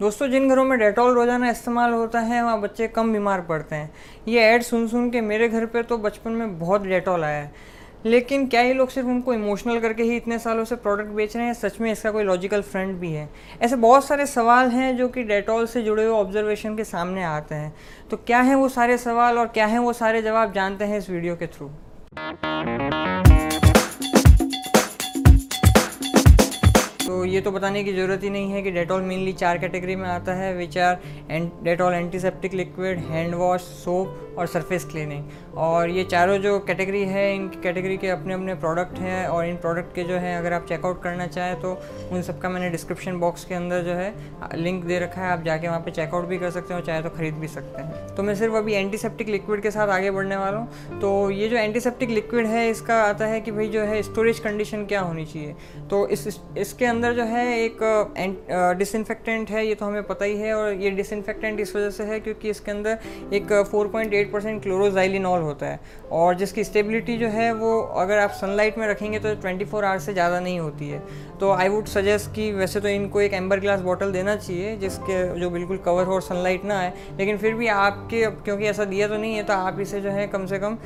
दोस्तों, जिन घरों में डेटॉल रोज़ाना इस्तेमाल होता है वहाँ बच्चे कम बीमार पड़ते हैं। ये ऐड सुन सुन के मेरे घर पे तो बचपन में बहुत डेटॉल आया है, लेकिन क्या ये लोग सिर्फ उनको इमोशनल करके ही इतने सालों से प्रोडक्ट बेच रहे हैं? सच में इसका कोई लॉजिकल फ्रंट भी है? ऐसे बहुत सारे सवाल हैं जो कि डेटॉल से जुड़े हुए ऑब्जर्वेशन के सामने आते हैं। तो क्या है वो सारे सवाल और क्या है वो सारे जवाब, जानते हैं इस वीडियो के थ्रू। तो ये तो बताने की ज़रूरत ही नहीं है कि डेटॉल मेनली 4 कैटेगरी में आता है, which are Dettol antiseptic liquid, hand wash, soap और सरफेस क्लीनिंग। और ये चारों जो कैटेगरी है, इन कैटेगरी के अपने अपने प्रोडक्ट हैं और इन प्रोडक्ट के जो है अगर आप चेकआउट करना चाहें तो उन सबका मैंने डिस्क्रिप्शन बॉक्स के अंदर जो है लिंक दे रखा है, आप जाके वहाँ पर चेकआउट भी कर सकते हो, चाहे तो ख़रीद भी सकते हैं। तो मैं सिर्फ अभी एंटीसेप्टिक लिक्विड के साथ आगे बढ़ने वाला हूँ। तो ये जो एंटीसेप्टिक लिक्विड है इसका आता है कि भाई जो है स्टोरेज कंडीशन क्या होनी चाहिए। तो इसके अंदर जो है एक डिसइंफेक्टेंट है, ये तो हमें पता ही है। और ये डिसइंफेक्टेंट इस वजह से है क्योंकि इसके अंदर एक 4.8% क्लोरोक्साइलेनॉल होता है और जिसकी स्टेबिलिटी जो है वो अगर आप सनलाइट में रखेंगे तो 24 आवर्स से ज़्यादा नहीं होती है। तो आई वुड सजेस्ट कि वैसे तो इनको एक एम्बर ग्लास बॉटल देना चाहिए जिसके जो बिल्कुल कवर हो और सनलाइट ना आए, लेकिन फिर भी आपके क्योंकि ऐसा दिया तो नहीं है तो आप इसे जो है कम से कम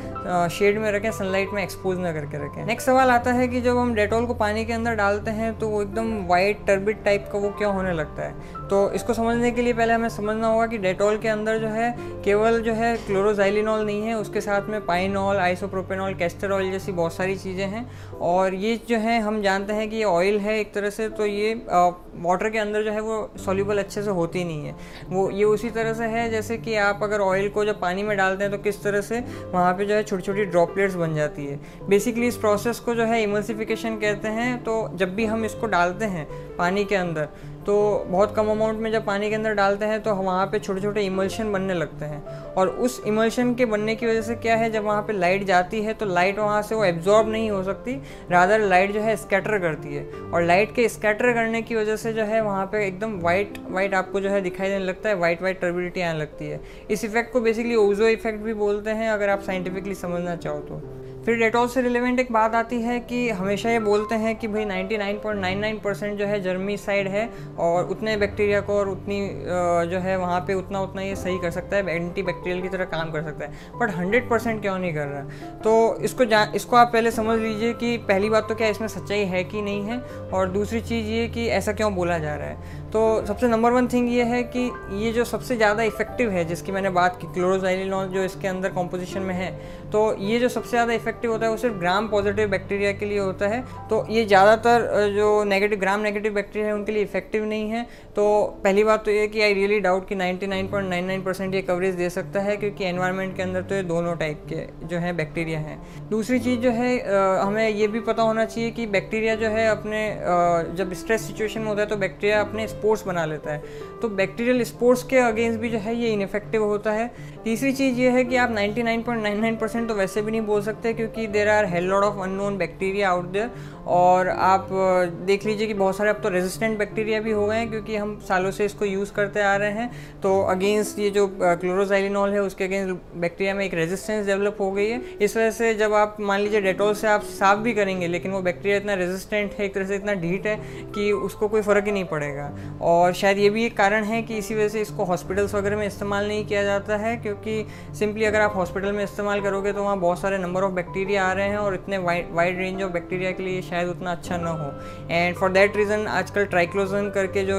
शेड में रखें, सनलाइट में एक्सपोज ना करके रखें। नेक्स्ट सवाल आता है कि जब हम डेटॉल को पानी के अंदर डालते हैं तो वो एकदम वाइट टर्बिड टाइप का वो क्यों होने लगता है? तो इसको समझने के लिए पहले हमें समझना होगा कि डेटॉल के अंदर जो है केवल जो है क्लोरोक्साइलेनॉल नहीं है, उसके साथ में पाइनॉल, आइसोप्रोपेनॉल, कैस्टर ऑयल जैसी बहुत सारी चीज़ें हैं। और ये जो है हम जानते हैं कि ये ऑयल है एक तरह से, तो ये वाटर के अंदर जो है वो सॉल्यूबल अच्छे से होती नहीं है। वो ये उसी तरह से है जैसे कि आप अगर ऑयल को जब पानी में डालते हैं तो किस तरह से वहाँ पर जो है छोटी छोटी ड्रॉपलेट्स बन जाती है। बेसिकली इस प्रोसेस को जो है इमल्सिफिकेशन कहते हैं। तो जब भी हम इसको डालते हैं पानी के अंदर तो बहुत कम अमाउंट में जब पानी के अंदर डालते हैं तो वहाँ पे छोटे छोटे इमल्शन बनने लगते हैं। और उस इमल्शन के बनने की वजह से क्या है, जब वहाँ पे लाइट जाती है तो लाइट वहाँ से वो एब्जॉर्ब नहीं हो सकती, रादर लाइट जो है स्कैटर करती है। और लाइट के स्कैटर करने की वजह से जो है वहाँ पे एकदम वाइट वाइट आपको जो है दिखाई देने लगता है, वाइट वाइट टर्बिडिटी आने लगती है। इस इफेक्ट को बेसिकली ओजो इफेक्ट भी बोलते हैं अगर आप साइंटिफिकली समझना चाहो तो। फिर डेटॉल से रिलेवेंट एक बात आती है कि हमेशा ये बोलते हैं कि भाई 99.99% जो है जर्मीसाइड है और उतने बैक्टीरिया को और उतनी जो है वहाँ पे उतना उतना ये सही कर सकता है, एंटी बैक्टीरियल की तरह काम कर सकता है, बट 100% क्यों नहीं कर रहा? तो इसको आप पहले समझ लीजिए कि पहली बात तो क्या इसमें सच्चाई है कि नहीं है, और दूसरी चीज़ ये कि ऐसा क्यों बोला जा रहा है। तो सबसे नंबर 1 थिंग ये है कि ये जो सबसे ज़्यादा इफेक्टिव है जिसकी मैंने बात की, क्लोरोक्साइलेनॉल जो इसके अंदर कॉम्पोजिशन में है, तो ये जो सबसे ज़्यादा इफेक्टिव होता है वो सिर्फ ग्राम पॉजिटिव बैक्टीरिया के लिए होता है। तो ये ज़्यादातर जो ग्राम नेगेटिव बैक्टीरिया है उनके लिए इफेक्टिव नहीं है। तो पहली बात तो ये कि आई रियली डाउट कि 99.99% ये कवरेज दे सकता है क्योंकि एनवायरनमेंट के अंदर तो ये दोनों टाइप के जो है बैक्टीरिया हैं। दूसरी चीज़ जो है हमें ये भी पता होना चाहिए कि बैक्टीरिया जो है अपने जब स्ट्रेस सिचुएशन में होता है तो बैक्टीरिया अपने स्पोर्स बना लेता है, तो बैक्टीरियल स्पोर्स के अगेंस्ट भी जो है ये इनफेक्टिव होता है। तीसरी चीज़ ये है कि आप 99.99% तो वैसे भी नहीं बोल सकते क्योंकि there are hell lot of unknown bacteria out there. और आप देख लीजिए कि बहुत सारे अब तो रेजिस्टेंट बैक्टीरिया भी हो गए हैं क्योंकि हम सालों से इसको यूज़ करते आ रहे हैं। तो अगेंस्ट ये जो क्लोरोक्साइलेनॉल है उसके अगेंस्ट बैक्टीरिया में एक रेजिस्टेंस डेवलप हो गई है। इस वजह से जब आप मान लीजिए डेटॉल से आप साफ भी करेंगे लेकिन वो बैक्टीरिया इतना रेजिस्टेंट है, एक तरह से इतना ढीठ है कि उसको कोई फ़र्क ही नहीं पड़ेगा। और शायद ये भी एक कारण है कि इसी वजह से इसको हॉस्पिटल्स वगैरह में इस्तेमाल नहीं किया जाता है क्योंकि सिंपली अगर आप हॉस्पिटल में इस्तेमाल करोगे तो वहाँ बहुत सारे नंबर ऑफ बैक्टीरिया आ रहे हैं और इतने वाइड रेंज ऑफ बैक्टीरिया के लिए शायद उतना अच्छा ना हो। एंड फॉर दैट रीज़न आजकल ट्राइक्लोजन करके जो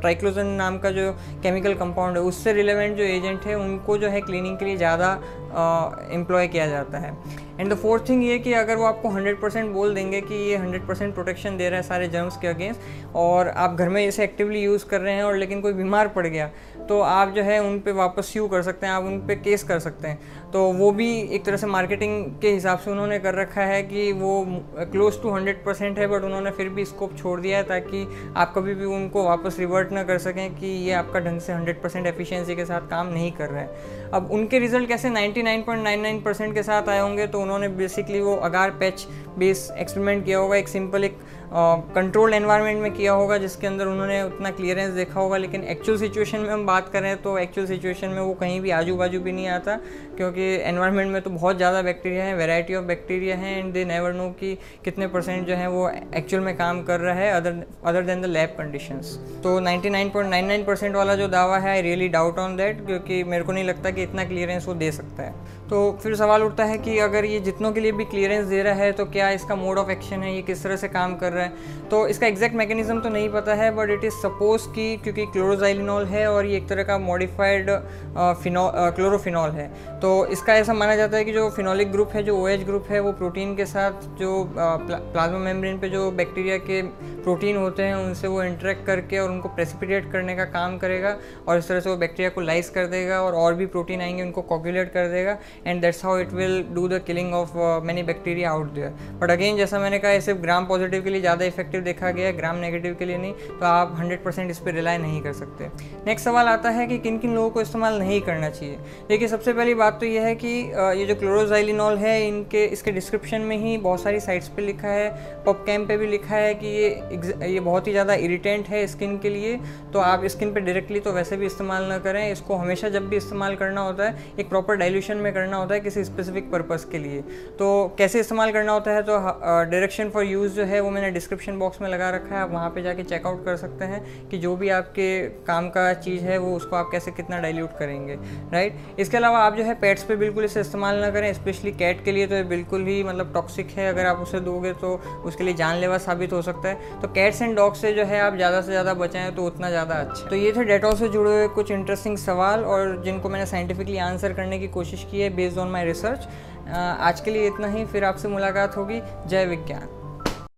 ट्राइक्लोजन नाम का जो केमिकल कंपाउंड है उससे रिलेवेंट जो एजेंट है उनको जो है क्लीनिंग के लिए ज़्यादा एम्प्लॉय किया जाता है। एंड द फोर्थ थिंग ये कि अगर वो आपको 100% बोल देंगे कि ये 100% प्रोटेक्शन दे रहा है सारे जर्म्स के अगेंस्ट और आप घर में इसे एक्टिवली यूज़ कर रहे हैं और लेकिन कोई बीमार पड़ गया तो आप जो है उन पे वापस स्यू कर सकते हैं, आप उन पे केस कर सकते हैं। तो वो भी एक तरह से मार्केटिंग के हिसाब से उन्होंने कर रखा है कि वो क्लोज टू 100% है बट उन्होंने फिर भी स्कोप छोड़ दिया है ताकि आप कभी भी उनको वापस रिवर्ट ना कर सकें कि ये आपका ढंग से 100% एफिशिएंसी के साथ काम नहीं कर रहा है। अब उनके रिजल्ट कैसे 99.99% के साथ आए होंगे तो उन्होंने बेसिकली वो अगार पैच बेस एक्सपेरिमेंट किया होगा, एक सिंपल एक कंट्रोल्ड एनवायरनमेंट में किया होगा जिसके अंदर उन्होंने उतना क्लियरेंस देखा होगा, लेकिन एक्चुअल सिचुएशन में हम बात करें तो एक्चुअल सिचुएशन में वो कहीं भी आजू बाजू भी नहीं आता, क्योंकि एनवायरनमेंट में तो बहुत ज़्यादा बैक्टीरिया हैं, वैरायटी ऑफ बैक्टीरिया हैं, एंड दे नेवर नो कि कितने परसेंट जो है वो एक्चुअल में काम कर रहा है other than the lab conditions. तो 99.99% वाला जो दावा है I really doubt on that, क्योंकि मेरे को नहीं लगता कि इतना क्लियरेंस वो दे सकता है। तो फिर सवाल उठता है कि अगर ये जितनों के लिए भी क्लियरेंस दे रहा है तो क्या इसका मोड ऑफ एक्शन है, ये किस तरह से काम कर रहा है। तो इसका एग्जैक्ट मैकेनिज्म तो नहीं पता है, बट इट इज़ सपोज कि क्योंकि क्लोरोजाइलिनॉल है और ये एक तरह का मॉडिफाइड क्लोरोफिनॉल है, तो इसका ऐसा माना जाता है कि जो फिनोलिक ग्रुप है, जो OH ग्रुप है, वो प्रोटीन के साथ जो प्लाज्मा मेम्ब्रेन पे जो बैक्टीरिया के प्रोटीन होते हैं उनसे वो इंटरेक्ट करके और उनको प्रेसिपिटेट करने का काम करेगा और इस तरह से वो बैक्टीरिया को लाइस कर देगा और भी प्रोटीन आएंगे उनको कोगुलेट कर देगा, and that's how it will do the killing of many bacteria out there. But again जैसा मैंने कहा ये सिर्फ ग्राम पॉजिटिव के लिए ज़्यादा इफेक्टिव देखा गया है, ग्राम नेगेटिव के लिए नहीं, तो आप 100% इस पर रिलाई नहीं कर सकते। नेक्स्ट सवाल आता है कि किन किन लोगों को इस्तेमाल नहीं करना चाहिए। देखिए सबसे पहली बात तो यह है कि ये जो क्लोरोजाइलिनॉल है इनके इसके डिस्क्रिप्शन में ही बहुत सारी साइट्स पे लिखा है, PubChem पे भी लिखा है कि ये बहुत ही ज़्यादा इरिटेंट है स्किन के लिए, तो आप स्किन पे डायरेक्टली तो वैसे भी इस्तेमाल ना करें। इसको हमेशा जब भी इस्तेमाल करना होता है एक प्रॉपर डाइल्यूशन में करना होता है किसी स्पेसिफिक पर्पज़ के लिए। तो कैसे इस्तेमाल करना होता है, तो डायरेक्शन फॉर यूज़ जो है वो मैंने डिस्क्रिप्शन बॉक्स में लगा रखा है, आप वहाँ पे जाके चेकआउट कर सकते हैं कि जो भी आपके काम का चीज़ है वो उसको आप कैसे कितना डाइल्यूट करेंगे, राइट। इसके अलावा आप जो है पेट्स पे बिल्कुल इसे इस्तेमाल ना करें, स्पेशली कैट के लिए तो ये बिल्कुल ही मतलब टॉक्सिक है, अगर आप उसे दोगे तो उसके लिए जानलेवा साबित हो सकता है। तो कैट्स एंड डॉग्स से जो है आप ज़्यादा से ज़्यादा बचाएँ तो उतना ज़्यादा अच्छा। तो ये थे डेटॉल से जुड़े हुए कुछ इंटरेस्टिंग सवाल और जिनको मैंने साइंटिफिकली आंसर करने की कोशिश की है बेस्ड ऑन माई रिसर्च। आज के लिए इतना ही, फिर आपसे मुलाकात होगी। जय विज्ञान।